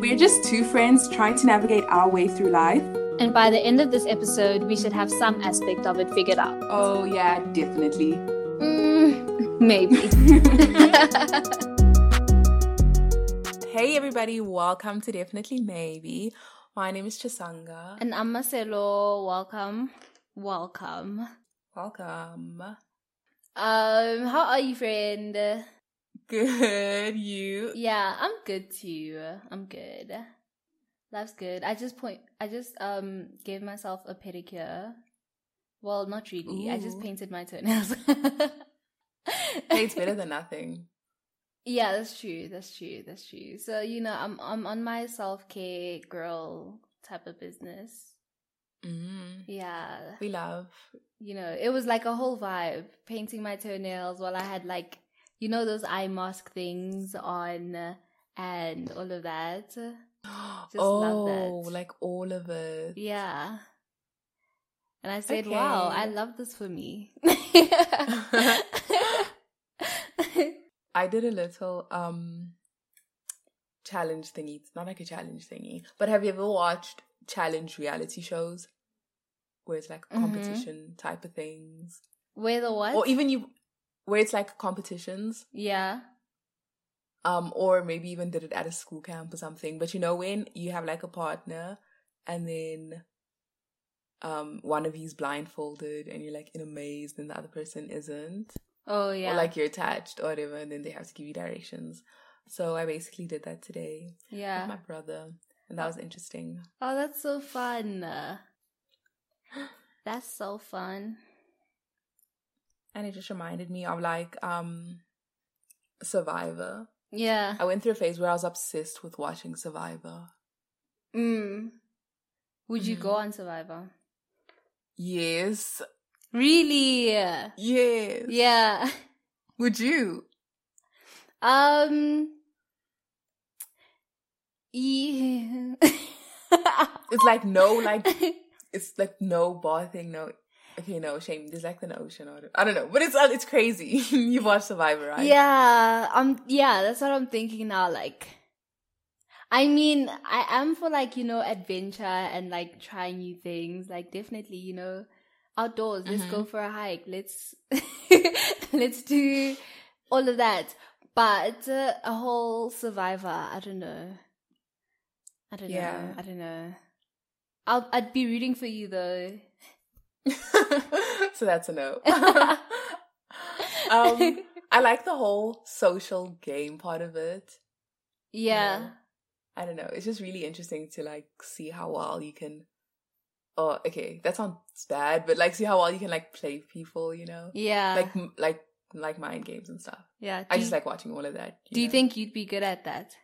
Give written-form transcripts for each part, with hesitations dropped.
We're just two friends trying to navigate our way through life. And by the end of this episode, we should have some aspect of it figured out. Oh yeah, definitely. Maybe. Hey everybody, welcome to Definitely Maybe. My name is Chisanga. And I'm Marcelo. Welcome. How are you, friend? Good, you? Yeah, I'm good too. I'm good. Life's good. I just gave myself a pedicure. Well, not really. Ooh. I just painted my toenails. Paint's better than nothing. Yeah, that's true. So, you know, I'm on my self-care girl type of business. Mm. Yeah. We love. You know, it was like a whole vibe. Painting my toenails while I had like, you know, those eye mask things on and all of that. Love that. Oh, like all of it. Yeah. And I said, okay. Wow, I love this for me. I did a little challenge thingy. It's not like a challenge thingy. But have you ever watched challenge reality shows? Where it's like competition type of things. Where the what? Or even where it's like competitions. Yeah. Or maybe even did it at a school camp or something. But you know when you have like a partner and then one of you's blindfolded and you're like in a maze and the other person isn't. Oh, yeah. Or like you're attached or whatever, and then they have to give you directions. So I basically did that today. Yeah. With my brother. And that was interesting. Oh, that's so fun. That's so fun. And it just reminded me of like Survivor. Yeah. I went through a phase where I was obsessed with watching Survivor. Mm. Would you go on Survivor? Yes. Really? Yes. Yeah. Would you? Yeah. It's like no, like it's like no bar thing, no. Okay, no shame. There's like an ocean. I don't know, but it's crazy. You've watched Survivor, right? Yeah. Yeah, that's what I'm thinking now. Like, I mean, I am for like, you know, adventure and like trying new things. Like, definitely, you know. Outdoors, let's go for a hike, let's do all of that, but a whole Survivor, I don't know. I'd be rooting for you though. So that's a no. I like the whole social game part of it. Yeah. You know, I don't know, it's just really interesting to like see how well you can that sounds bad, but like see how well you can like play people, you know? Yeah. Like mind games and stuff. Yeah. I just like watching all of that. Do you think you'd be good at that?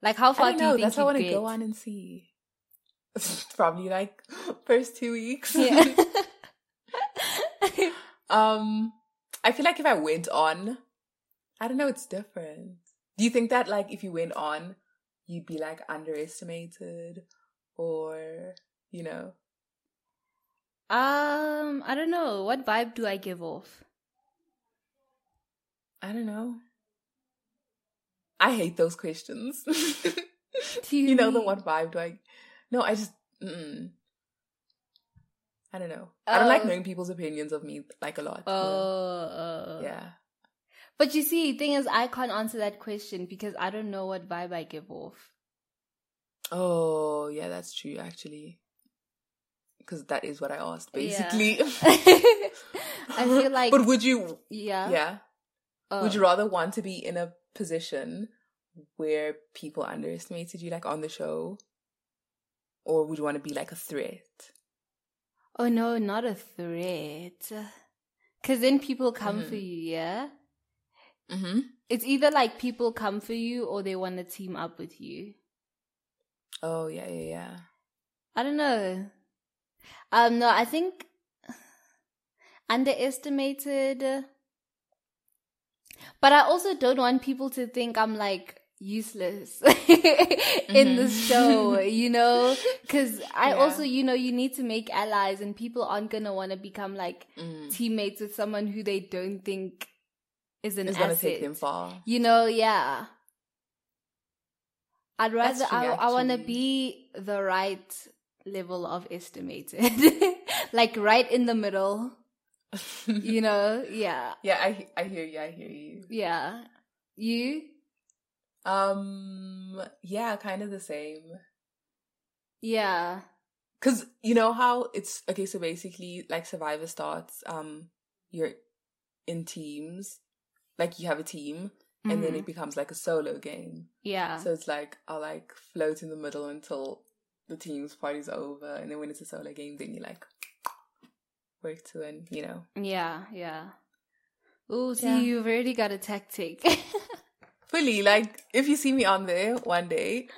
Like how far do you think that's you'd what I want to go on and see. Probably like first 2 weeks. Yeah. I feel like if I went on, I don't know, it's different. Do you think that like if you went on, you'd be like underestimated or, you know? I don't know. What vibe do I give off? I don't know. I hate those questions. You know, the what vibe do I... No, I just... I don't know. I don't like knowing people's opinions of me, like, a lot. Oh. Yeah. But you see, the thing is, I can't answer that question because I don't know what vibe I give off. Oh, yeah, that's true, actually. Because that is what I asked, basically. Yeah. I feel like... But would you... Yeah. Yeah. Would you rather want to be in a position where people underestimated you, like, on the show? Or would you want to be, like, a threat? Oh, no, not a threat. Because then people come for you, yeah? Mm-hmm. It's either, like, people come for you or they want to team up with you. Oh, yeah. I don't know. No, I think underestimated, but I also don't want people to think I'm like useless in the show, you know, because I also, you know, you need to make allies and people aren't going to want to become like teammates with someone who they don't think is an asset. It's going to take them far. You know, yeah. I'd rather, I want to be the right level of estimated, like right in the middle, you know? Yeah. Yeah. I hear you. Yeah. You? Yeah, kind of the same. Yeah. Cause you know how it's, okay, so basically like Survivor starts, you're in teams, like you have a team. And then it becomes like a solo game. Yeah. So it's like, I'll like float in the middle until the team's party's over. And then when it's a solo game, then you like work to win, you know. Yeah, yeah. Ooh, see, you've already got a tactic. Fully, like if you see me on there one day.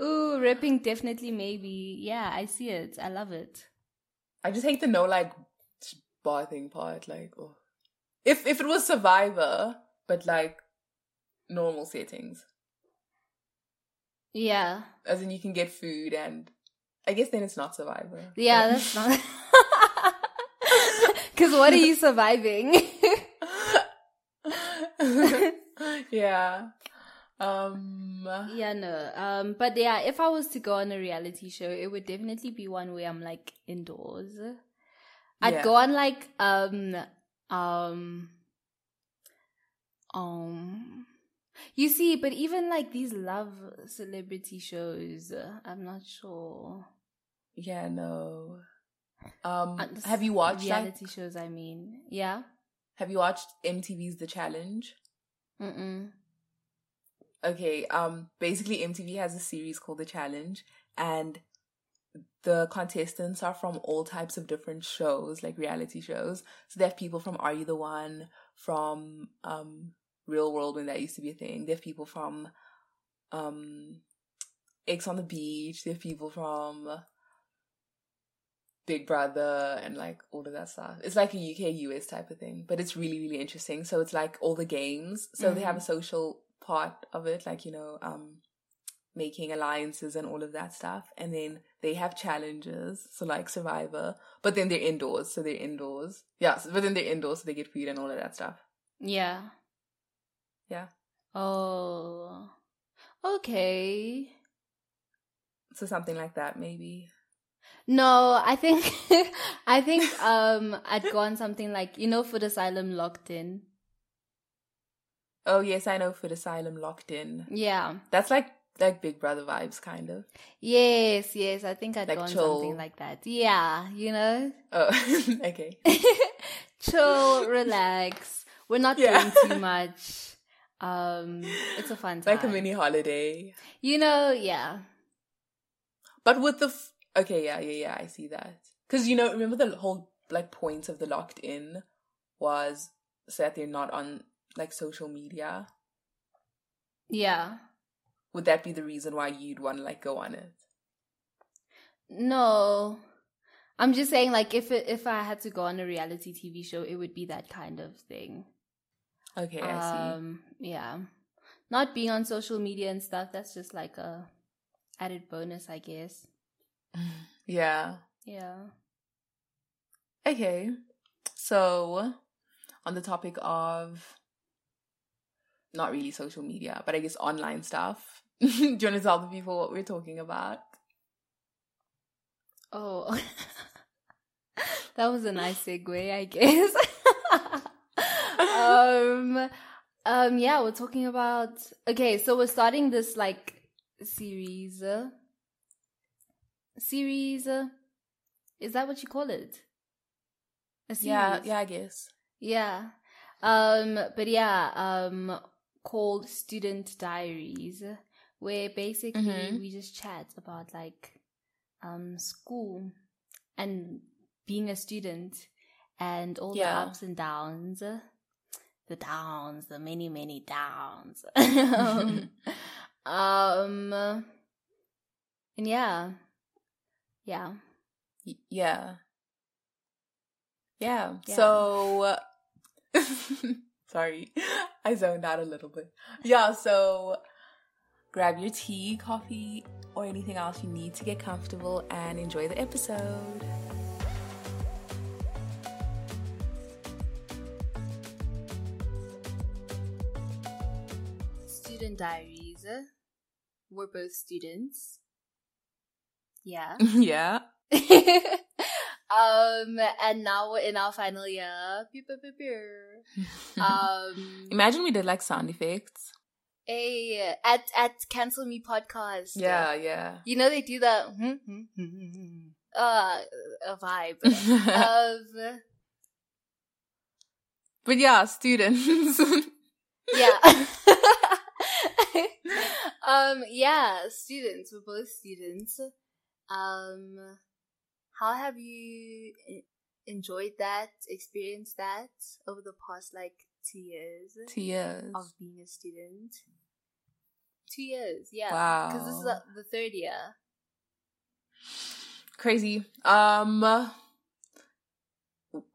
Ooh, ripping definitely maybe. Yeah, I see it. I love it. I just hate the no like bar thing part. Like, oh. If it was Survivor, but like normal settings. Yeah. As in you can get food and I guess then it's not Survivor. Yeah, that's not. Because what are you surviving? Yeah. Yeah, no. But yeah, if I was to go on a reality show, it would definitely be one where I'm like indoors. I'd go on like... you see, but even like these love celebrity shows, I'm not sure. Yeah, no. Have you watched reality shows? I mean, yeah. Have you watched MTV's The Challenge? Mm-mm. Okay. Basically, MTV has a series called The Challenge, and the contestants are from all types of different shows, like reality shows. So they have people from Are You the One, from Real World when that used to be a thing. They have people from Ex on the Beach. They have people from Big Brother and like all of that stuff. It's like a UK-US type of thing, but it's really, really interesting. So it's like all the games. So they have a social part of it, like, you know, making alliances and all of that stuff. And then they have challenges, so like Survivor, but then they're indoors, so they're indoors. Yeah, so, but then they're indoors, so they get food and all of that stuff. Yeah. Yeah. Oh. Okay. So something like that, maybe. No, I think, I'd go on something like, you know, Foot Asylum Locked In. Oh, yes, I know Foot Asylum Locked In. Yeah. That's like Big Brother vibes, kind of. Yes, yes. I think I'd like go on something like that. Yeah, you know? Oh, okay. Chill, relax. We're not doing too much. It's a fun time. Like a mini holiday. You know, yeah. But with the... okay, yeah, I see that. Because, you know, remember the whole, like, point of the locked in was so that they're not on, like, social media? Yeah. Would that be the reason why you'd want to, like, go on it? No. I'm just saying, like, if I had to go on a reality TV show, it would be that kind of thing. Okay, I see. Yeah. Not being on social media and stuff, that's just, like, a added bonus, I guess. Yeah. Yeah. Okay. So, on the topic of... not really social media, but I guess online stuff. Do you want to tell the people what we're talking about? Oh, that was a nice segue, I guess. Yeah, we're talking about... okay, so we're starting this, like, series. Is that what you call it? A series? Yeah, I guess. Yeah. But yeah, called Student Diaries, where basically we just chat about like school and being a student and all the ups and downs, the many, many downs. And yeah. So sorry, I zoned out a little bit. Yeah, so grab your tea, coffee, or anything else you need to get comfortable and enjoy the episode. Student Diaries We're both students. Yeah. Yeah. And now we're in our final year. Imagine we did like sound effects. Hey, at Cancel Me Podcast. Yeah, yeah. You know they do the vibe of. But yeah, students. Yeah. Yeah, students. We're both students. How have you enjoyed that, experienced that over the past, like, 2 years? 2 years. Of being a student? 2 years, yeah. Wow. Because this is the third year. Crazy.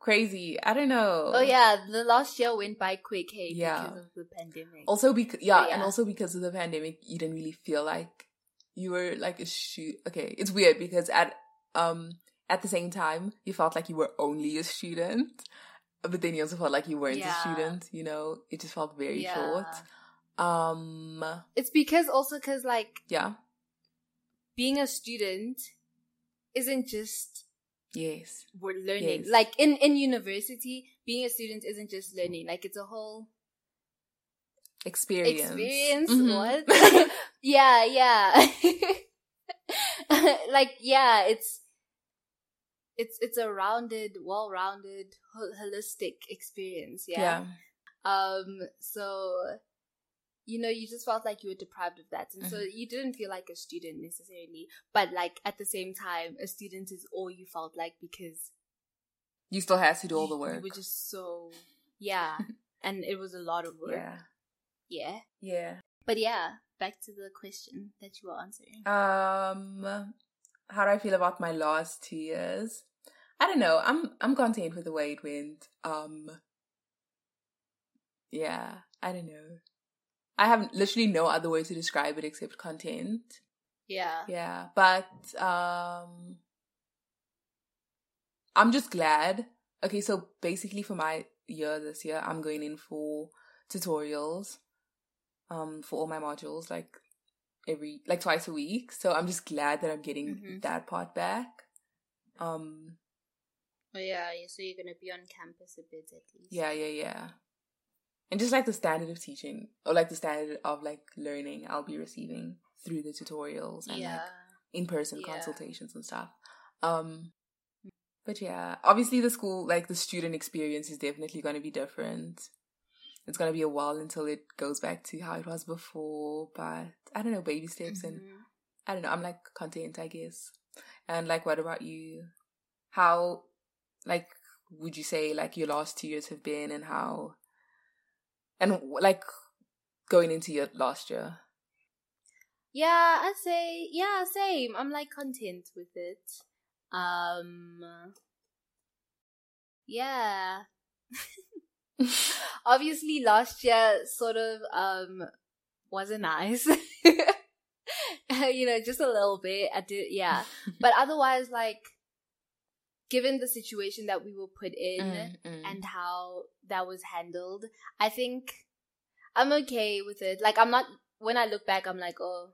Crazy. I don't know. Oh, yeah. The last year went by quick, hey, yeah. Because of the pandemic. Also, also because of the pandemic, you didn't really feel like you were, like, a shoot. Okay, it's weird because at the same time, you felt like you were only a student, but then you also felt like you weren't a student, you know? It just felt very short. It's because like... Yeah. Being a student isn't just... Yes. We're learning. Yes. Like, in university, being a student isn't just learning. Like, it's a whole... Experience, mm-hmm. What? Yeah, yeah. Like, yeah, it's a rounded, well-rounded, holistic experience, yeah? Yeah. So, you know, you just felt like you were deprived of that. And mm-hmm. So you didn't feel like a student necessarily. But, like, at the same time, a student is all you felt like because... You still had to do all the work. You were just so... Yeah. And it was a lot of work. Yeah. Yeah? Yeah. But, yeah, back to the question that you were answering. How do I feel about my last 2 years? I don't know. I'm content with the way it went. Yeah, I don't know. I have literally no other way to describe it except content. Yeah. Yeah. But I'm just glad. Okay, so basically for my year this year, I'm going in for tutorials for all my modules, like twice a week. So I'm just glad that I'm getting that part back. Yeah, so you're gonna be on campus a bit at least. Yeah. And just like the standard of teaching or like the standard of like learning I'll be receiving through the tutorials and like in-person consultations and stuff. But yeah, obviously the school, like the student experience is definitely gonna be different. It's going to be a while until it goes back to how it was before, but I don't know, baby steps, and I don't know, I'm like content, I guess. And like, what about you? How, like, would you say like your last 2 years have been and how, and like going into your last year? Yeah, I'd say, yeah, same. I'm like content with it. Yeah. Obviously last year sort of wasn't nice. You know, just a little bit. I did, yeah. But otherwise, like, given the situation that we were put in and how that was handled, I think I'm okay with it. Like, I'm not, when I look back, I'm like, oh,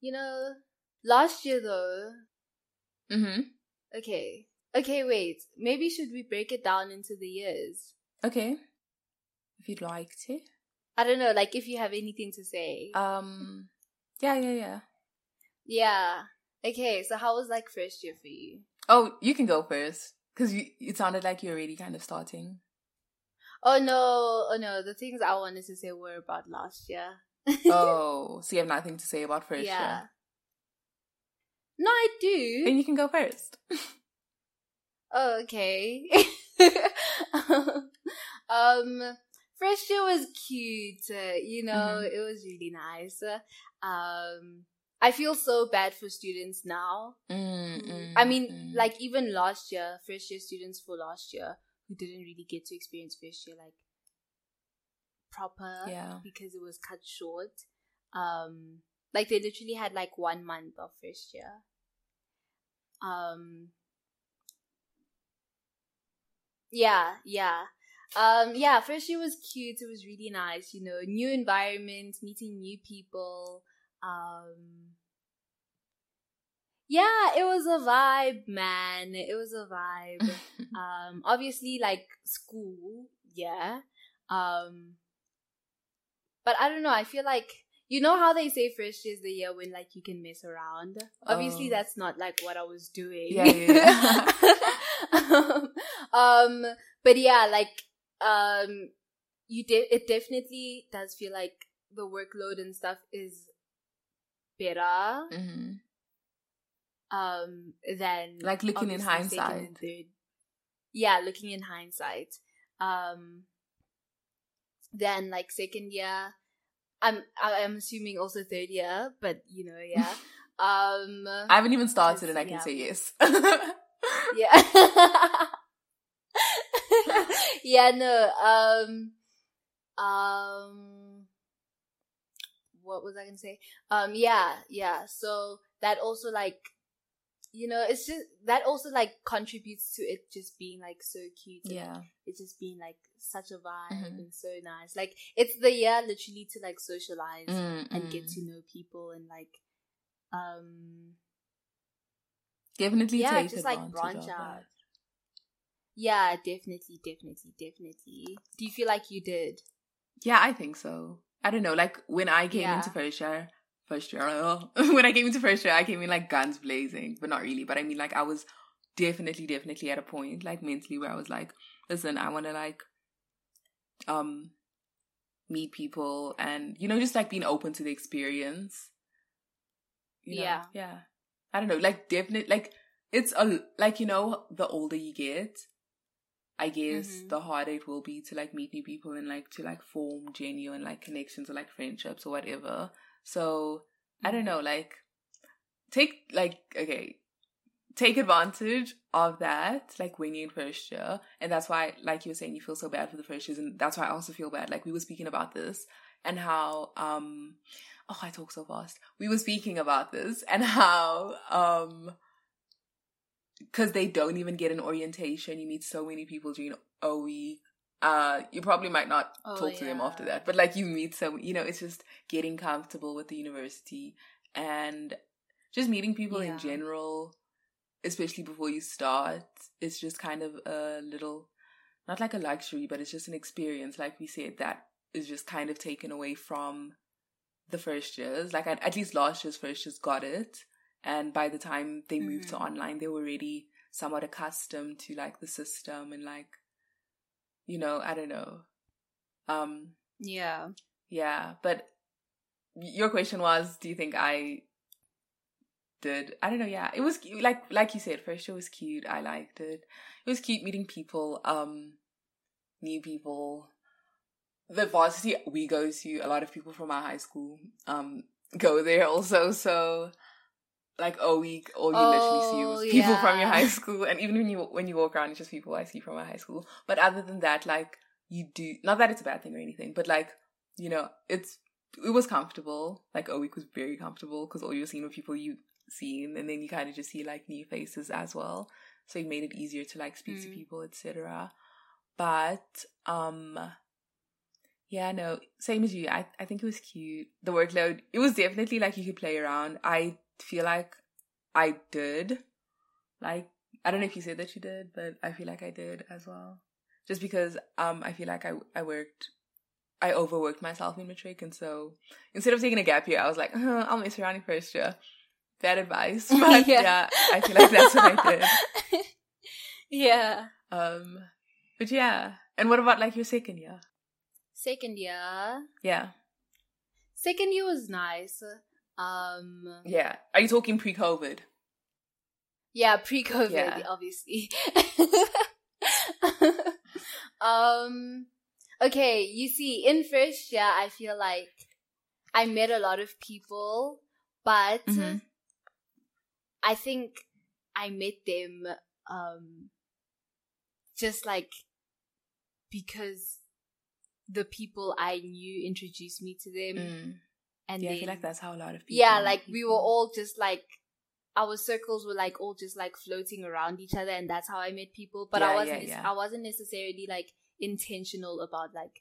you know, last year though. Mm-hmm. Okay, wait. Maybe should we break it down into the years? Okay, if you'd like to. I don't know, like, if you have anything to say. Yeah. Yeah. Okay, so how was, like, first year for you? Oh, you can go first, because it sounded like you're already kind of starting. Oh, no, the things I wanted to say were about last year. Oh, so you have nothing to say about first year? No, I do. Then you can go first. Oh, okay. First year was cute, you know, it was really nice. I feel so bad for students now. I mean, like, even last year, first year students for last year who didn't really get to experience first year, like, proper, because it was cut short. Like, they literally had, like, 1 month of first year. Yeah. First year was cute. It was really nice, you know, new environment, meeting new people. It was a vibe, man. It was a vibe. Obviously, like, school, yeah. But I don't know, I feel like, you know how they say first year is the year when, like, you can mess around? Obviously, that's not, like, what I was doing. But yeah, like, it definitely does feel like the workload and stuff is better. Mm-hmm. Then like looking in hindsight, looking in hindsight. Then like second year, I'm assuming also third year, but you know, yeah. I haven't even started, and I can say yes. What was I gonna say? So that also like. You know, it's just that also like contributes to it just being like so cute. Yeah, it's just being like such a vibe and so nice. Like it's the year literally to like socialize and get to know people and like, definitely take just like branch out. That. Yeah, definitely. Do you feel like you did? Yeah, I think so. I don't know. Like when I came into first year, I came in like guns blazing, but not really. But I mean, like I was definitely at a point, like mentally, where I was like, listen, I want to like, meet people and you know, just like being open to the experience. You know? Yeah, yeah. I don't know, like definitely, like it's a like you know, the older you get, I guess the harder it will be to like meet new people and like to like form genuine like connections or like friendships or whatever. So, I don't know, like, take advantage of that, like, when you're in first year. And that's why, like you were saying, you feel so bad for the first years. And that's why I also feel bad. Like, we were speaking about this and how, because they don't even get an orientation. You meet so many people during OE. You probably might not talk to them after that, but like you meet some, you know, it's just getting comfortable with the university and just meeting people in general, especially before you start. It's just kind of a little, not like a luxury, but it's just an experience. Like we said, that is just kind of taken away from the first years. Like at least last year's first years got it. And by the time they moved to online, they were already somewhat accustomed to like the system and like, you know, I don't know. But your question was, do you think I did? I don't know, yeah. It was, like you said, first year was cute. I liked it. It was cute meeting people, new people. The varsity we go to, a lot of people from our high school go there also. So, like, all you literally see was people from your high school. And even when you walk around, it's just people I see from my high school. But other than that, like, you do... Not that it's a bad thing or anything, but, like, you know, it was comfortable. Like, OWEEK was very comfortable because all you were seeing were people you've seen. And then you kind of just see, like, new faces as well. So it made it easier to, like, speak to people, etc. But, yeah, no, same as you. I think it was cute. The workload, it was definitely, like, you could play around. I feel like I did. Like, I don't know if you said that you did, but I feel like I did as well. Just because I feel like I overworked myself in matric, and so instead of taking a gap year, I was like, I'll mess around in first year. Bad advice. But yeah, I feel like that's what I did. Yeah. But yeah. And what about like your second year? Second year? Yeah. Second year was nice. Yeah. Are you talking pre-COVID? Yeah, pre-COVID, obviously. Okay, you see, in first year, I feel like I met a lot of people, but I think I met them just like because the people I knew introduced me to them. And I feel like that's how a lot of people... Yeah, like, we were all just, like... Our circles were, like, all just, like, floating around each other. And that's how I met people. But I wasn't necessarily, like, intentional about like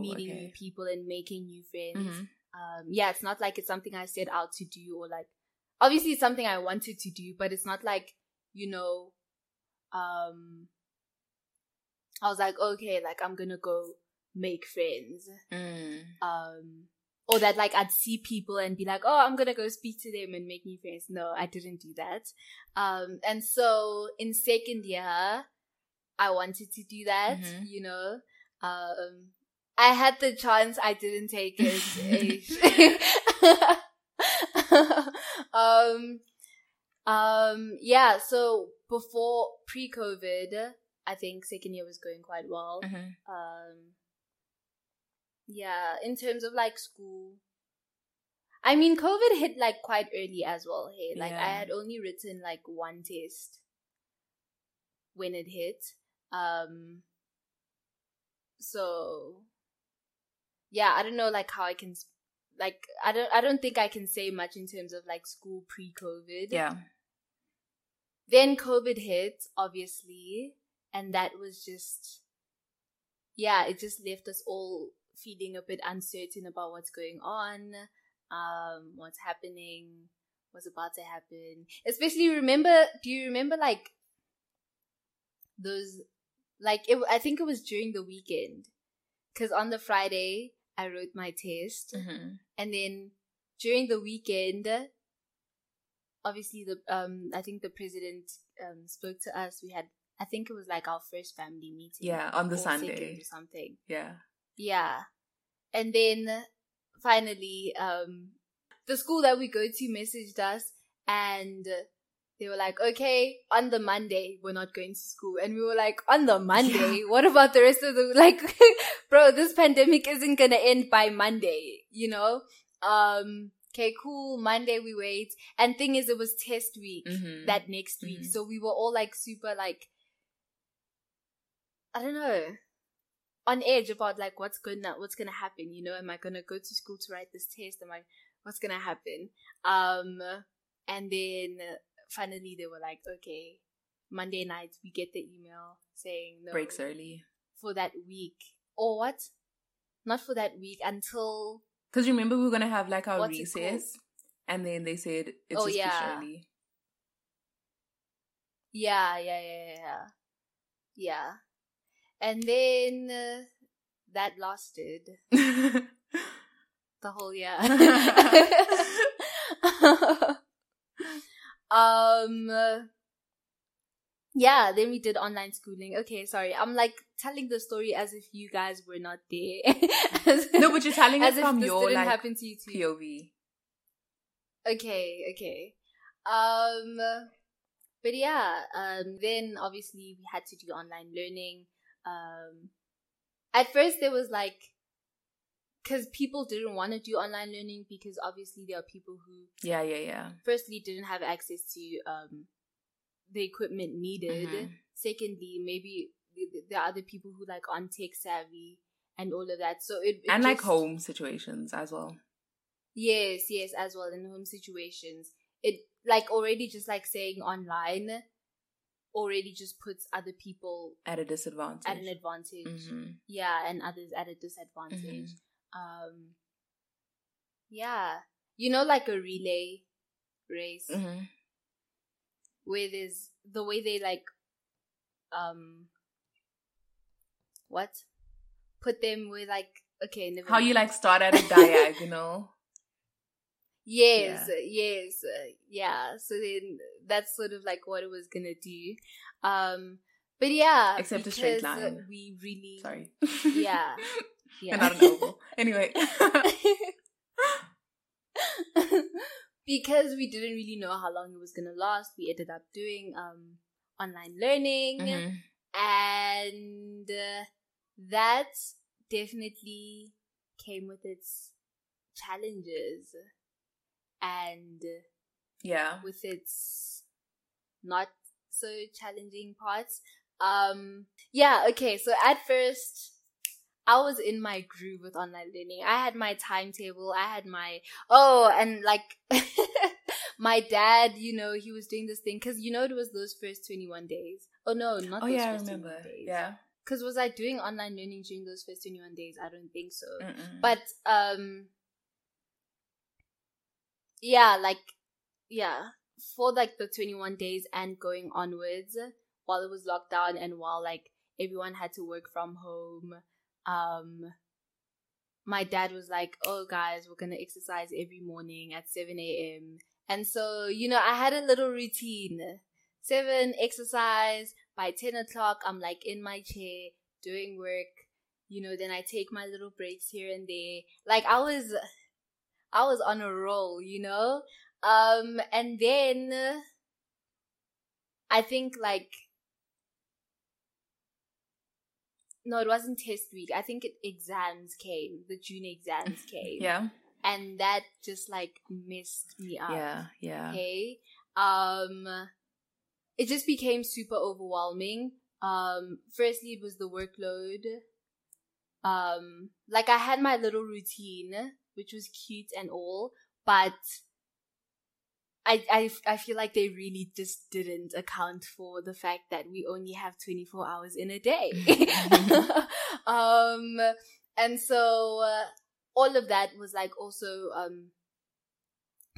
meeting new people and making new friends. Mm-hmm. It's not like it's something I set out to do, or like, obviously it's something I wanted to do, but it's not like, you know, I was like, okay, like I'm gonna go make friends. Or that like I'd see people and be like, oh, I'm gonna go speak to them and make new friends. No, I didn't do that. And so in second year, I wanted to do that, mm-hmm. you know. I had the chance, I didn't take it. So before pre-COVID, I think second year was going quite well. Mm-hmm. In terms of like school, I mean, COVID hit like quite early as well. Hey, like I had only written like one test when it hit. So yeah, I don't know like how I can like I don't think I can say much in terms of like school pre-COVID. Yeah. Then COVID hit, obviously, and that was just it just left us all feeling a bit uncertain about what's going on, what's happening, what's about to happen. Especially do you remember like those, like I think it was during the weekend, because on the Friday I wrote my test, mm-hmm. and then during the weekend, obviously the I think the president spoke to us. We had, I think it was like our first family meeting. Yeah, on the Sunday or something. Yeah. Yeah. And then finally, the school that we go to messaged us and they were like, okay, on the Monday, we're not going to school. And we were like, on the Monday? Yeah. What about the rest of the, like, bro, this pandemic isn't going to end by Monday, you know? Okay, cool. Monday we wait. And thing is, it was test week mm-hmm. that next week. Mm-hmm. So we were all like super like, I don't know, on edge about like what's gonna happen, you know? Am I gonna go to school to write this test? What's gonna happen? And then finally they were like, okay, Monday night we get the email saying no, breaks early for that week, or what? Not for that week, until, because remember we were gonna have like our recess, and then they said it's pushed early. Yeah. And then that lasted the whole year. Then we did online schooling. Okay, sorry. I'm like telling the story as if you guys were not there. No, but you're telling us from your like happen to you too. POV. Okay. But yeah, then obviously we had to do online learning. At first there was like, because people didn't want to do online learning because obviously there are people who firstly didn't have access to the equipment needed, mm-hmm. secondly maybe there are other people who like aren't tech savvy and all of that, so it and just, like home situations as well, yes as well, in home situations it like already just like saying online already just puts other people at a disadvantage. At an advantage. Mm-hmm. Yeah, and others at a disadvantage. Mm-hmm. You know, like a relay race, mm-hmm. where there's the way they like put them with like, okay, never how mind. You like start at a diagonal. Yes. So then that's sort of like what it was gonna do, but yeah, except a straight line. We really sorry. Yeah. Not an oval. Anyway, because we didn't really know how long it was gonna last, we ended up doing online learning, mm-hmm. and that definitely came with its challenges. And with its not so challenging parts. So at first, I was in my groove with online learning. I had my timetable. I had my, and like my dad, you know, he was doing this thing. Because, you know, it was those first 21 days. Oh, no, not those first 21 days. Yeah. Because was I doing online learning during those first 21 days? I don't think so. Mm-mm. But, for, like, the 21 days and going onwards, while it was locked down and while, like, everyone had to work from home, my dad was like, oh, guys, we're going to exercise every morning at 7 a.m. And so, you know, I had a little routine. 7, exercise. By 10 o'clock, I'm, like, in my chair doing work. You know, then I take my little breaks here and there. Like, I was on a roll, you know? And then I think, like, no, it wasn't test week. I think exams came. The June exams came. Yeah. And that just, like, messed me up. Yeah, yeah. Okay? It just became super overwhelming. Firstly, it was the workload. Like, I had my little routine, which was cute and all, but I feel like they really just didn't account for the fact that we only have 24 hours in a day. And so all of that was, like, also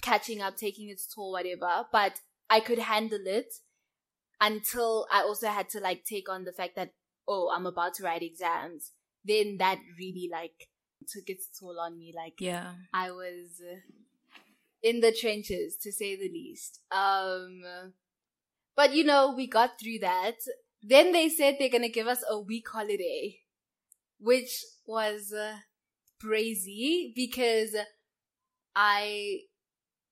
catching up, taking its toll, whatever. But I could handle it until I also had to, like, take on the fact that, oh, I'm about to write exams. Then that really, like, took its toll on me. Like, yeah. I was in the trenches, to say the least. But, you know, we got through that. Then they said they're going to give us a week holiday, which was crazy because I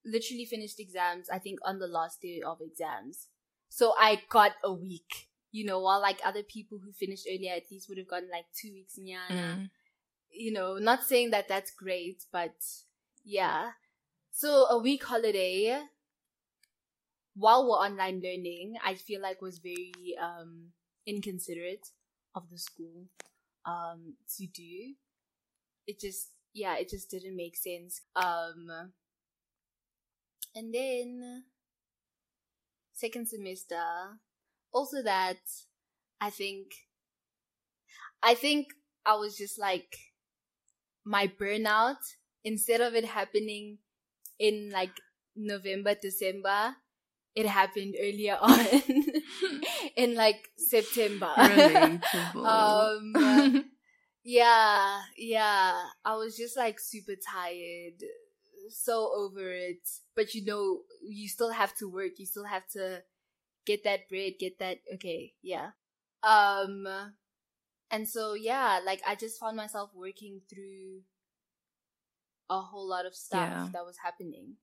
literally finished exams, I think, on the last day of exams. So I got a week, you know, while, like, other people who finished earlier at least would have gotten, like, 2 weeks. You know, not saying that that's great, but yeah. So a week holiday while we're online learning, I feel like was very inconsiderate of the school to do. It just didn't make sense. And then second semester, also that, I think I was just like, my burnout, instead of it happening in, like, November, December, it happened earlier on in, like, September. Relatable. I was just, like, super tired, so over it. But, you know, you still have to work. You still have to get that bread, get that, okay, yeah. And so, yeah, like, I just found myself working through a whole lot of stuff that was happening.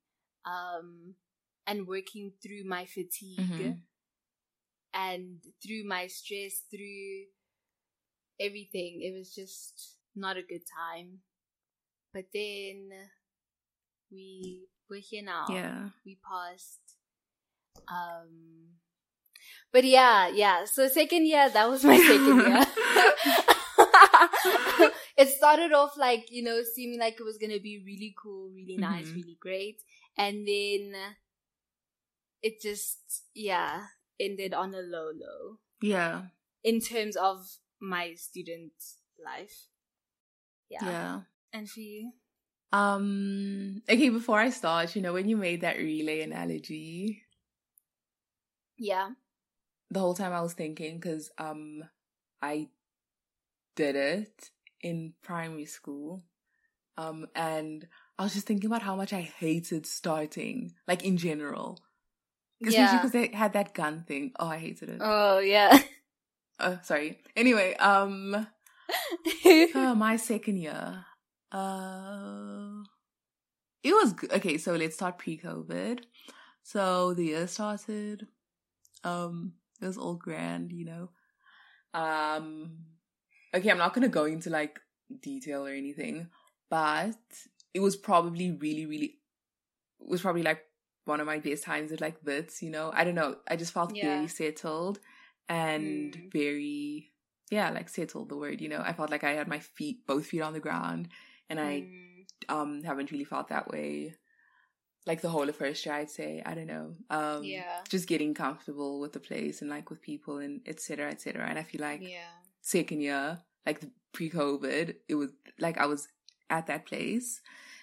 And working through my fatigue and through my stress, through everything. It was just not a good time. But then we're here now. Yeah. We passed. But yeah. So second year, that was my second year. It started off, like, you know, seeming like it was going to be really cool, really nice, really great. And then it just, ended on a low. Yeah. In terms of my student life. Yeah. And for you? Okay, before I start, you know, when you made that relay analogy. Yeah. The whole time I was thinking, because I did it in primary school, and I was just thinking about how much I hated starting, like, in general, especially because they had that gun thing. Oh, I hated it. Oh yeah. Oh, sorry. Anyway, my second year, it was good. Okay, so let's start pre-COVID. So the year started, it was all grand, you know. Okay, I'm not going to go into, like, detail or anything, but it was probably really, really, it was probably, like, one of my best times at, like, Wits, you know? I don't know. I just felt very settled and very, like, settled, the word, you know? I felt like I had my feet, both feet on the ground, and I haven't really felt that way, like, the whole of first year, I'd say. I don't know. Just getting comfortable with the place and, like, with people and et cetera, et cetera. And I feel like second year, like the pre-COVID, it was like I was at that place.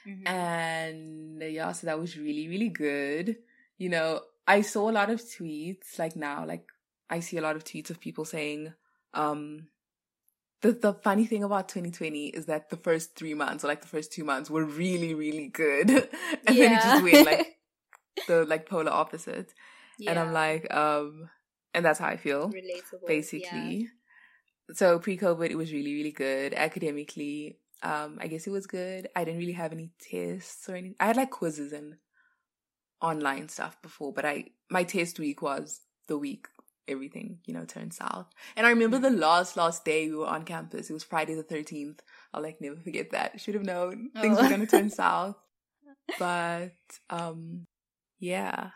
Mm-hmm. And yeah, so that was really, really good. You know, I saw a lot of tweets, like now, like I see a lot of tweets of people saying, the funny thing about 2020 is that the first 3 months, or like the first 2 months, were really, really good. And then it just went like the like polar opposite. Yeah. And I'm like, and that's how I feel. Relatable. Basically. Yeah. So pre-COVID, it was really, really good. Academically, I guess it was good. I didn't really have any tests or anything. I had like quizzes and online stuff before, but my test week was the week everything, you know, turned south. And I remember the last day we were on campus. It was Friday the 13th. I'll like never forget that. Should have known things were going to turn south. But yeah.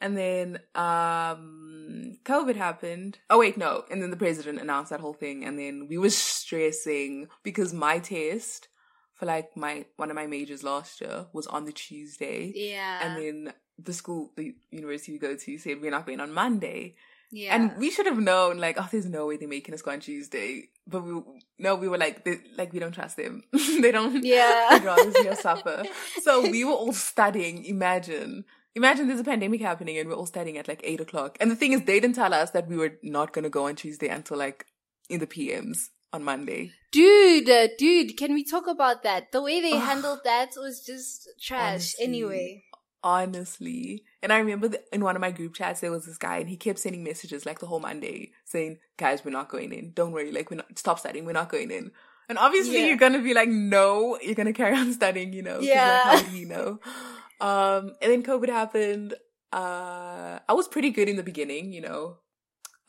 And then COVID happened. Oh, wait, no. And then the president announced that whole thing. And then we were stressing because my test for like one of my majors last year was on the Tuesday. Yeah. And then the university we go to said we're not going on Monday. Yeah. And we should have known, like, oh, there's no way they're making us go on Tuesday. But we were like, we don't trust them. They don't. Yeah. They'd rather see us suffer. So we were all studying. Imagine there's a pandemic happening and we're all studying at like 8 o'clock. And the thing is, they didn't tell us that we were not going to go on Tuesday until like in the PMs on Monday. Dude, can we talk about that? The way they handled that was just trash. Honestly, anyway. Honestly. And I remember in one of my group chats, there was this guy and he kept sending messages like the whole Monday saying, guys, we're not going in. Don't worry. Like, stop studying. We're not going in. And obviously you're going to be like, no, you're going to carry on studying, you know. Yeah. Like, how do you know? And then COVID happened. I was pretty good in the beginning, you know.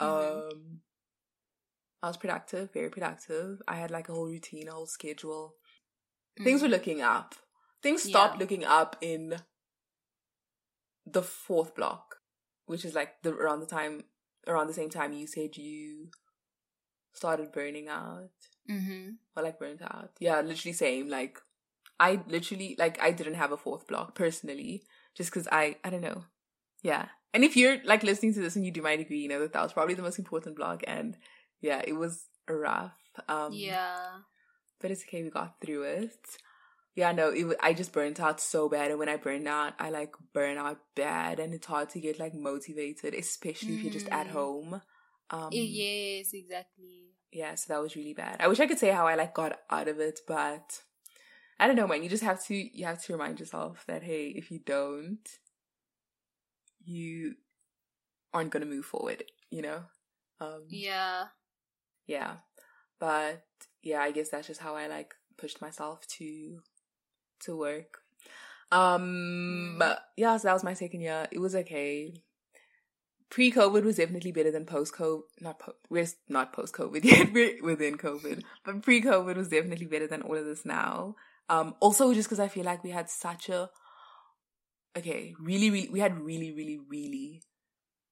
Mm-hmm. I was productive, very productive. I had like a whole routine, a whole schedule. Mm-hmm. Things were looking up. Things stopped looking up in the fourth block, which is like around the same time you said you started burning out. Mm-hmm. Or like burnt out. Yeah, literally same, like. I literally, like, I didn't have a fourth block, personally, just because I don't know. Yeah. And if you're, like, listening to this and you do my degree, you know that was probably the most important block. And, yeah, it was rough. Yeah. But it's okay. We got through it. Yeah, no, I just burnt out so bad. And when I burn out, I, like, burn out bad. And it's hard to get, like, motivated, especially if you're just at home. Yes, exactly. Yeah, so that was really bad. I wish I could say how I, like, got out of it, but I don't know, man. You just have to remind yourself that, hey, if you don't, you aren't going to move forward, you know? Yeah. Yeah. But, yeah, I guess that's just how I, like, pushed myself to work. But, yeah, so that was my second year. It was okay. Pre-COVID was definitely better than post-COVID. We're not post-COVID yet. We're within COVID. But pre-COVID was definitely better than all of this now. Also, just because I feel like we had such a, we had really, really, really,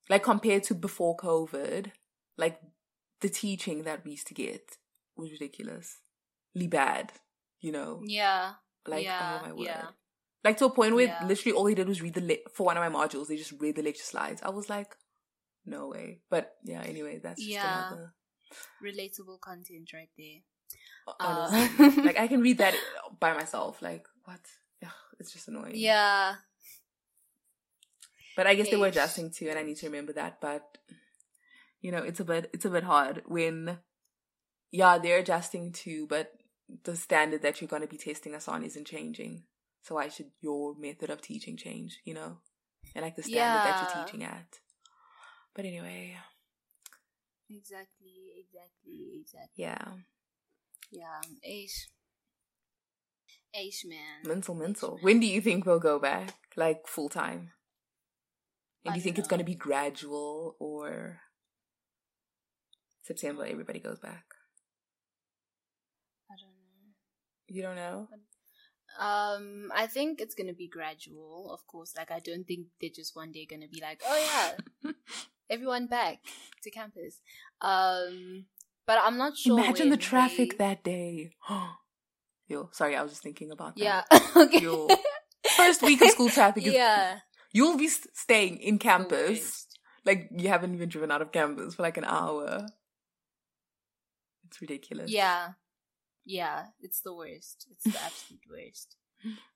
like, compared to before COVID, like, the teaching that we used to get was ridiculously bad, you know? Yeah. Like, oh my word. Yeah. Like, to a point where literally all they did was read for one of my modules, they just read the lecture slides. I was like, no way. But, yeah, anyway, that's just another relatable content right there. Honestly, like, I can read that by myself. Like, what? Ugh, it's just annoying. Yeah. But I guess they were adjusting too, and I need to remember that. But, you know, it's a bit hard when, they're adjusting too, but the standard that you're going to be testing us on isn't changing. So why should your method of teaching change, you know? And, like, the standard that you're teaching at. But anyway. Exactly. Yeah. Yeah, Aish, man. Mental. Man. When do you think we'll go back, like, full time? And do you think it's going to be gradual, or September everybody goes back? I don't know. You don't know? I think it's going to be gradual, of course. Like, I don't think they're just one day going to be like, oh yeah, everyone back to campus. But I'm not sure. Imagine the traffic that day. Yo, sorry, I was just thinking about that. Yeah, okay. Yo, first week of school traffic. You'll be staying in campus. Like, you haven't even driven out of campus for like an hour. It's ridiculous. Yeah. Yeah. It's the worst. It's the absolute worst.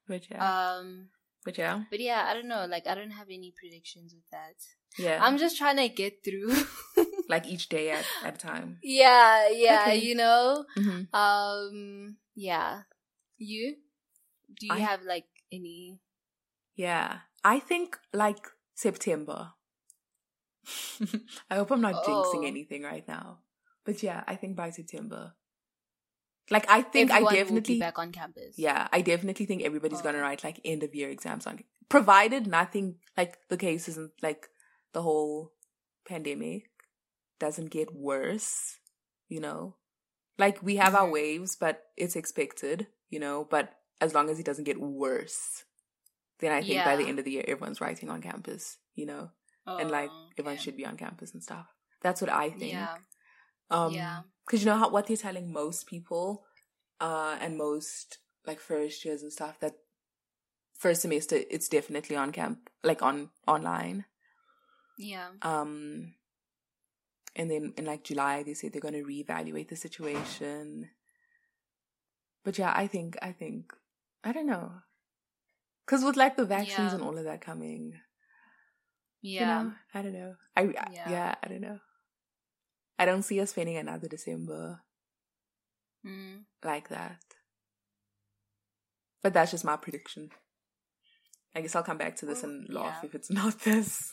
But yeah. But yeah, I don't know. Like, I don't have any predictions with that. Yeah. I'm just trying to get through. Like, each day at a time. Yeah. Yeah. Okay. You know? Mm-hmm. Yeah. You? Do you have, like, any... Yeah. I think, like, September. I hope I'm not jinxing anything right now. But yeah, I think by September. Like, I think everyone will be back on campus. Yeah, I definitely think everybody's going to write, like, end of year exams on, provided nothing, like, the case isn't, like, the whole pandemic doesn't get worse, you know? Like, we have our waves, but it's expected, you know? But as long as it doesn't get worse, then I think by the end of the year, everyone's writing on campus, you know? And, like, everyone should be on campus and stuff. That's what I think. Yeah. Because you know what they're telling most people and most, like, first years and stuff, that first semester, it's definitely on camp, like, online. Yeah. And then in, like, July, they say they're going to reevaluate the situation. But, yeah, I think, I don't know. Because with, like, the vaccines and all of that coming... Yeah. You know, I don't know. I don't know. I don't see us spending another December like that. But that's just my prediction. I guess I'll come back to this and laugh if it's not this.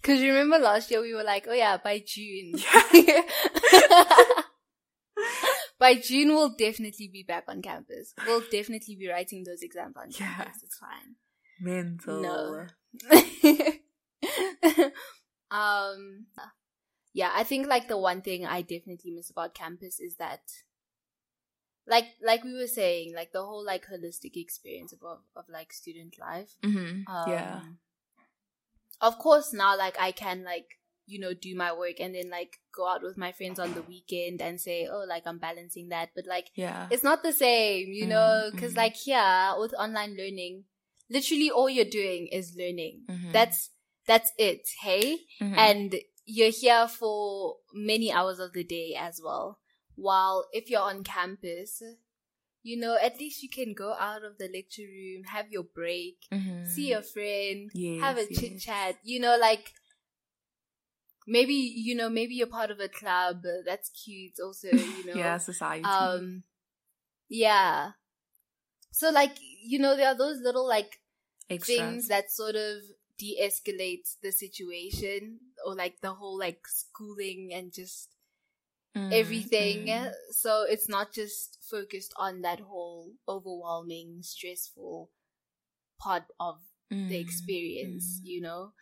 Because you remember last year we were like, oh yeah, by June. Yeah. By June we'll definitely be back on campus. We'll definitely be writing those exams on campus. It's fine. Mental. No. Yeah, I think, like, the one thing I definitely miss about campus is that, like we were saying, like, the whole, like, holistic experience of like, student life. Mm-hmm. Yeah. Of course, now, like, I can, like, you know, do my work and then, like, go out with my friends on the weekend and say, oh, like, I'm balancing that. But, like, it's not the same, you know, because, like, with online learning, literally all you're doing is learning. Mm-hmm. That's it, hey? Mm-hmm. And you're here for many hours of the day as well. While if you're on campus, you know, at least you can go out of the lecture room, have your break, see your friend, have a chit-chat. You know, like, maybe you're part of a club. That's cute also, you know. Yeah, society. Yeah. So, like, you know, there are those little, like, extra things that sort of de-escalates the situation, or, like, the whole, like, schooling and just everything. So it's not just focused on that whole overwhelming, stressful part of the experience, you know?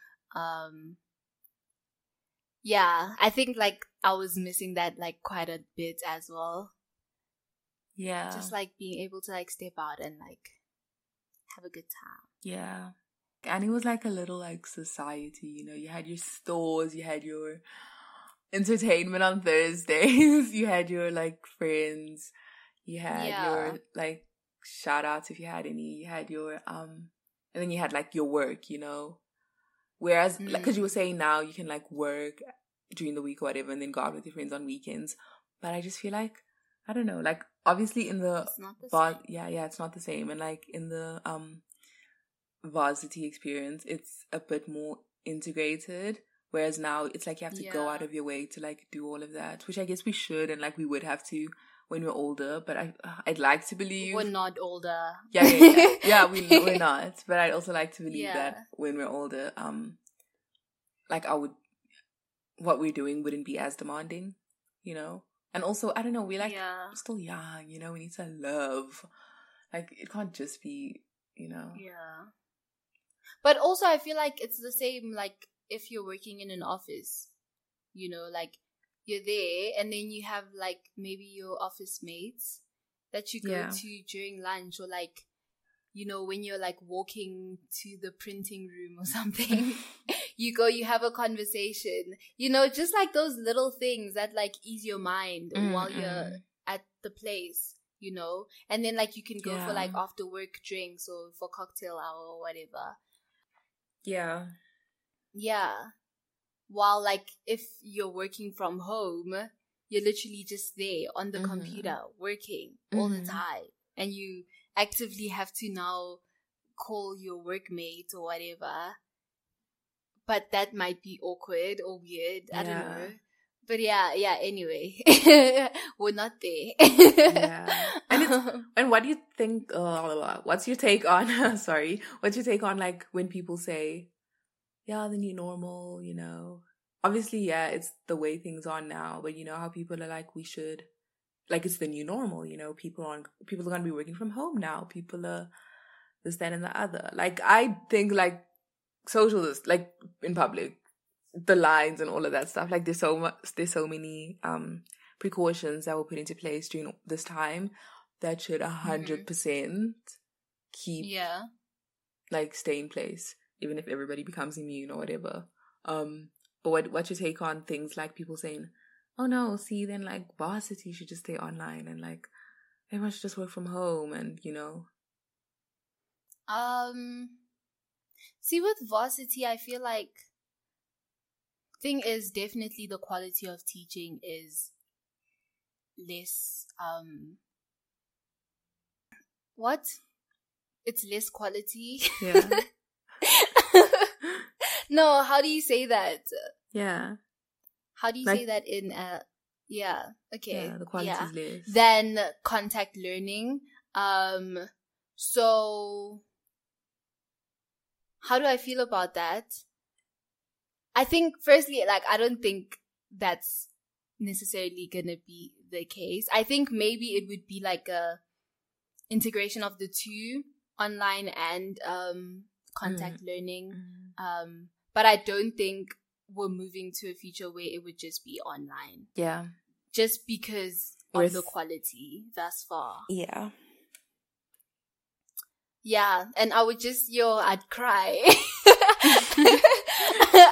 Yeah, I think, like, I was missing that, like, quite a bit as well. Yeah. Just, like, being able to, like, step out and, like, have a good time. Yeah. And it was, like, a little, like, society, you know. You had your stores. You had your entertainment on Thursdays. You had your, like, friends. You had your, like, shout-outs if you had any. You had your, and then you had, like, your work, you know. Whereas, like, because you were saying now you can, like, work during the week or whatever and then go out with your friends on weekends. But I just feel like, I don't know, like, obviously in the it's not the same. And, like, in the varsity experience, it's a bit more integrated, whereas now it's like you have to go out of your way to, like, do all of that, which I guess we should, and, like, we would have to when we're older. But I'd like to believe we're not older. We're not, but I'd also like to believe that when we're older, like, what we're doing wouldn't be as demanding, you know. And also, I don't know, we're, like, still young, you know, we need to love. Like, it can't just be, you know. Yeah. But also, I feel like it's the same, like, if you're working in an office, you know, like, you're there and then you have, like, maybe your office mates that you go to during lunch, or, like, you know, when you're, like, walking to the printing room or something, you go, you have a conversation, you know, just, like, those little things that, like, ease your mind while you're at the place, you know. And then, like, you can go for, like, after work drinks or for cocktail hour or whatever. Yeah. Yeah. While, like, if you're working from home, you're literally just there on the computer working all the time, and you actively have to now call your workmate or whatever. But that might be awkward or weird. I don't know. But yeah, anyway. We're not there. And what do you think, what's your take on, what's your take on, like, when people say, yeah, the new normal, you know? Obviously, yeah, it's the way things are now, but you know how people are like, we should, like, it's the new normal, you know? People are going to be working from home now. People are this, that, and the other. Like, I think, like, socialists, like, in public, the lines and all of that stuff, like, there's so many precautions that were put into place during this time that should 100% keep like, stay in place, even if everybody becomes immune or whatever. But what's your take on things like people saying, oh no, see, then, like, varsity should just stay online and, like, everyone should just work from home, and, you know? See, with varsity, I feel like thing is, definitely the quality of teaching is less, it's less quality. Yeah. No, how do you say that? Yeah. How do you say that in, okay. Yeah, the quality is less. Than contact learning. So, how do I feel about that? I think, firstly, like, I don't think that's necessarily gonna be the case. I think maybe it would be like a integration of the two, online and contact learning. But I don't think we're moving to a future where it would just be online. Yeah. Just because of the quality thus far. Yeah. Yeah, and I would just, I'd cry.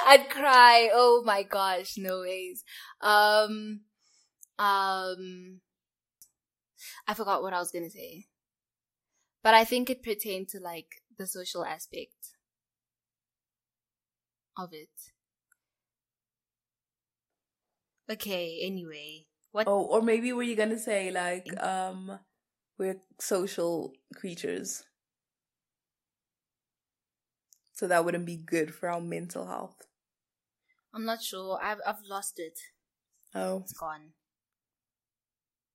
I'd cry. Oh my gosh, no ways. I forgot what I was gonna say, but I think it pertained to, like, the social aspect of it. Okay. Anyway, what? Oh, or maybe were you gonna say, like, we're social creatures? So that wouldn't be good for our mental health. I'm not sure. I've lost it. Oh. It's gone.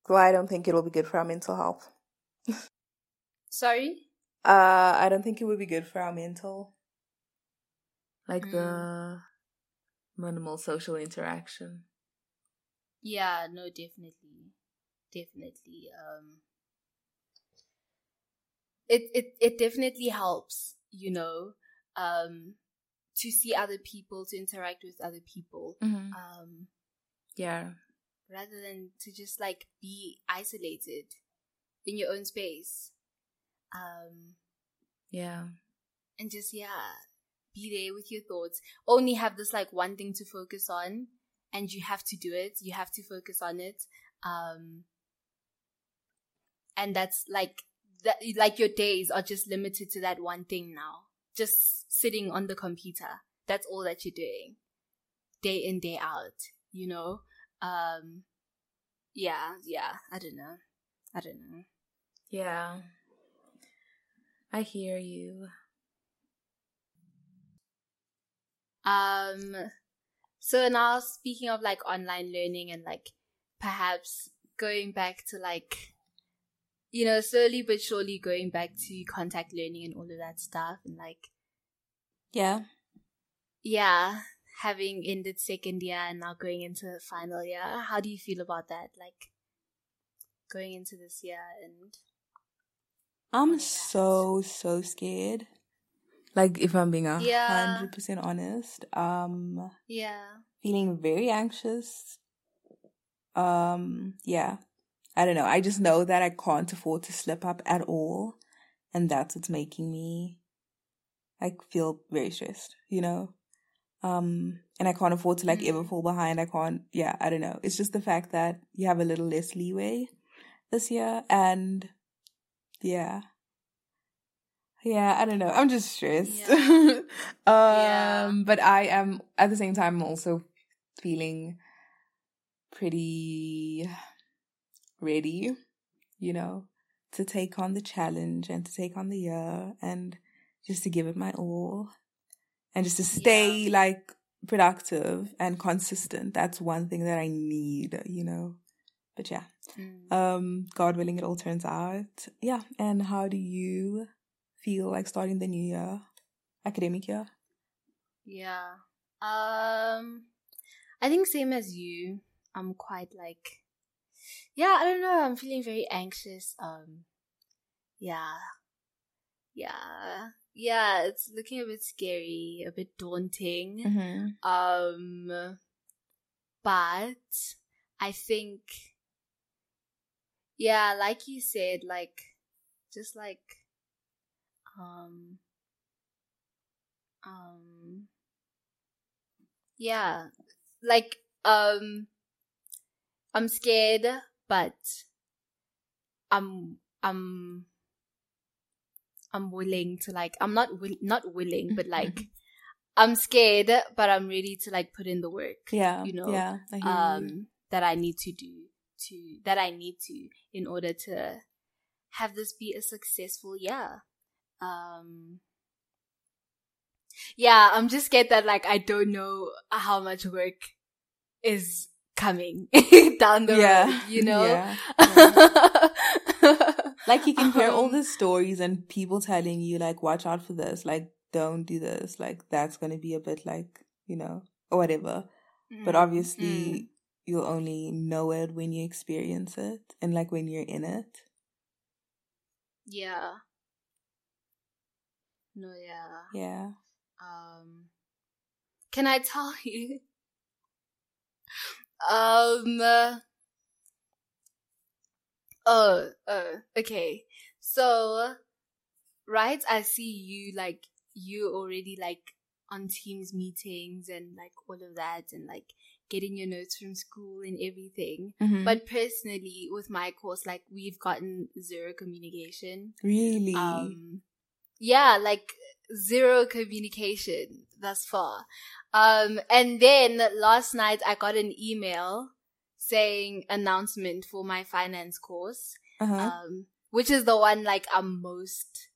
Well, I don't think it will be good for our mental health. Sorry? I don't think it would be good for our mental. Like, the minimal social interaction. Yeah, no, definitely. Definitely. It definitely helps, you know. To see other people, to interact with other people. Rather than to just, like, be isolated in your own space. And just, be there with your thoughts. Only have this, like, one thing to focus on, and you have to do it. You have to focus on it. And that's, like, your days are just limited to that one thing now. Just sitting on the computer. That's all that you're doing. Day in, day out, you know? I don't know. Yeah. I hear you. So now, speaking of, like, online learning and, like, perhaps going back to, like, you know, slowly but surely going back to contact learning and all of that stuff, and, like, having ended second year and now going into the final year, how do you feel about that? Like, going into this year, and I'm so scared. Like, if I'm being 100% honest, feeling very anxious. I don't know. I just know that I can't afford to slip up at all. And that's what's making me, like, feel very stressed, you know? And I can't afford to, like, ever fall behind. I don't know. It's just the fact that you have a little less leeway this year. And, I don't know. I'm just stressed. Yeah. But I am, at the same time, also feeling pretty ready, you know, to take on the challenge and to take on the year and just to give it my all and just to stay like productive and consistent. That's one thing that I need, you know. But yeah, God willing, it all turns out. Yeah. And how do you feel like starting the new year, academic year? Yeah. I think same as you. I'm quite like, yeah, I don't know. I'm feeling very anxious. Yeah, it's looking a bit scary, a bit daunting. Mm-hmm. But I think, yeah, like you said, like, just like, yeah, like, I'm scared, but I'm willing to, like, I'm not willing, but like, I'm scared, but I'm ready to like put in the work. Yeah, you know, yeah, I hear you. That I need to do in order to have this be a successful year. Yeah, I'm just scared that like I don't know how much work is coming down the road, you know? Yeah, yeah. Like, you can hear all the stories and people telling you, like, watch out for this, like, don't do this, like, that's going to be a bit like, you know, or whatever. Mm-hmm. But obviously, you'll only know it when you experience it and, like, when you're in it. Yeah. No, yeah. Yeah. Can I tell you? Okay. So, right, I see you, like, you already, like, on Teams meetings and, like, all of that and, like, getting your notes from school and everything. Mm-hmm. But personally, with my course, like, we've gotten zero communication. Really? Yeah, like, zero communication thus far. And then last night, I got an email saying announcement for my finance course, which is the one like I'm most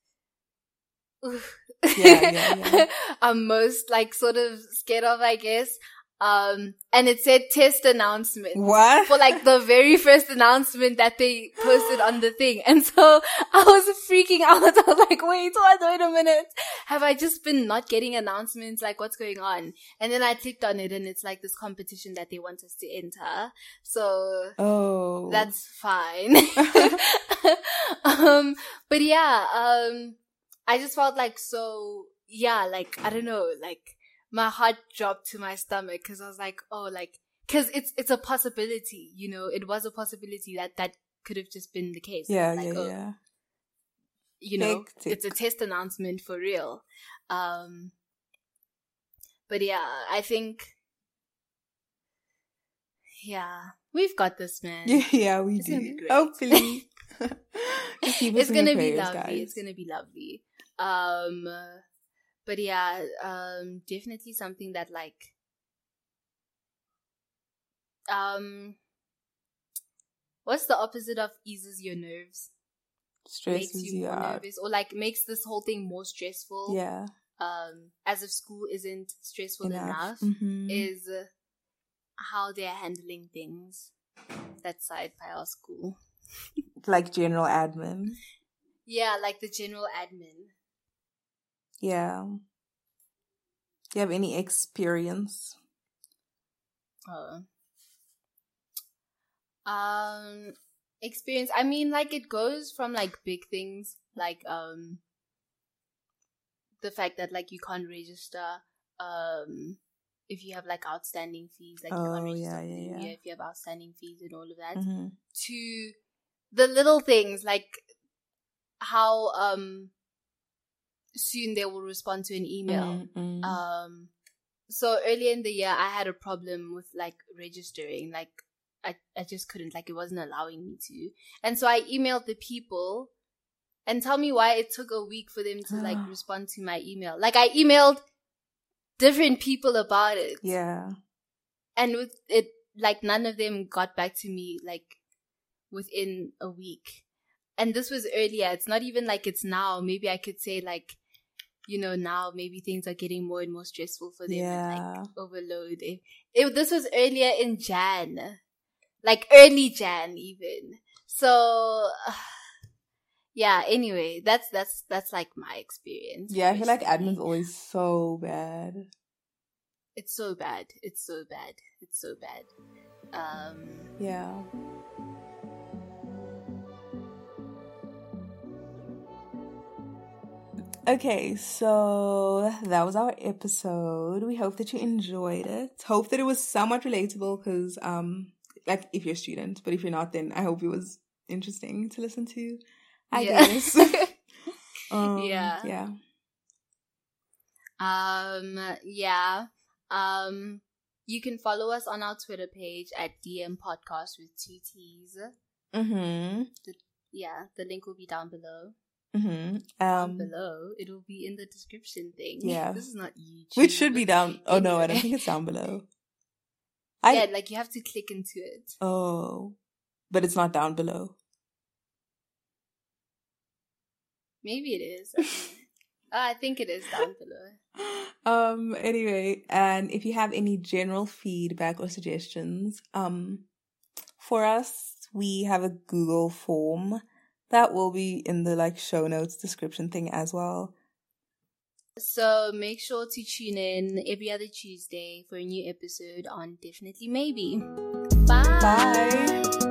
I'm most like sort of scared of, I guess. And it said test announcement. What? For like the very first announcement that they posted on the thing. And so I was freaking out. I was like, wait a minute. Have I just been not getting announcements? Like, what's going on? And then I clicked on it and it's like this competition that they want us to enter. So that's fine. But yeah, I just felt like so, yeah, like, I don't know, like, my heart dropped to my stomach because I was like, oh, like, because it's a possibility, you know, it was a possibility that could have just been the case. Yeah, like, yeah. You know, it's a test announcement for real. But yeah, I think, yeah, we've got this, man. Yeah, we do. Hopefully. It's going to be lovely. Guys. It's going to be lovely. But yeah, definitely something that like, what's the opposite of eases your nerves? Stresses makes you more out. Nervous, or like makes this whole thing more stressful. Yeah. As if school isn't stressful enough is how they're handling things that side by our school. Like general admin. Yeah, like the general admin. Yeah. Do you have any experience? Experience. I mean, like, it goes from like big things, like the fact that like you can't register if you have like outstanding fees, like you can't register if you have outstanding fees and all of that, to the little things like how soon they will respond to an email. So earlier in the year, I had a problem with like registering. Like I just couldn't, like it wasn't allowing me to. And so I emailed the people and tell me why it took a week for them to like respond to my email. Like I emailed different people about it. Yeah. And with it like none of them got back to me like within a week. And this was earlier. It's not even like it's now. Maybe I could say like, you know, now maybe things are getting more and more stressful for them and like overload. This was earlier in Jan, like early Jan even. So yeah, anyway, that's like my experience. Yeah, personally. I feel like admin's always so bad. It's so bad. Yeah. Okay, so that was our episode. We hope that you enjoyed it. Hope that it was somewhat relatable because, like, if you're a student, but if you're not, then I hope it was interesting to listen to, I guess. You can follow us on our Twitter page at DM Podcast with two T's. Mm-hmm. The link will be down below. Mm-hmm. Down below. It will be in the description thing. Yeah. This is not YouTube. Which should be down. Oh, no, I don't think it's down below. Yeah, like you have to click into it. Oh. But it's not down below. Maybe it is. I think it is down below. Anyway, and if you have any general feedback or suggestions, for us, we have a Google form. That will be in the like show notes description thing as well. So make sure to tune in every other Tuesday for a new episode on Definitely Maybe. Bye. Bye.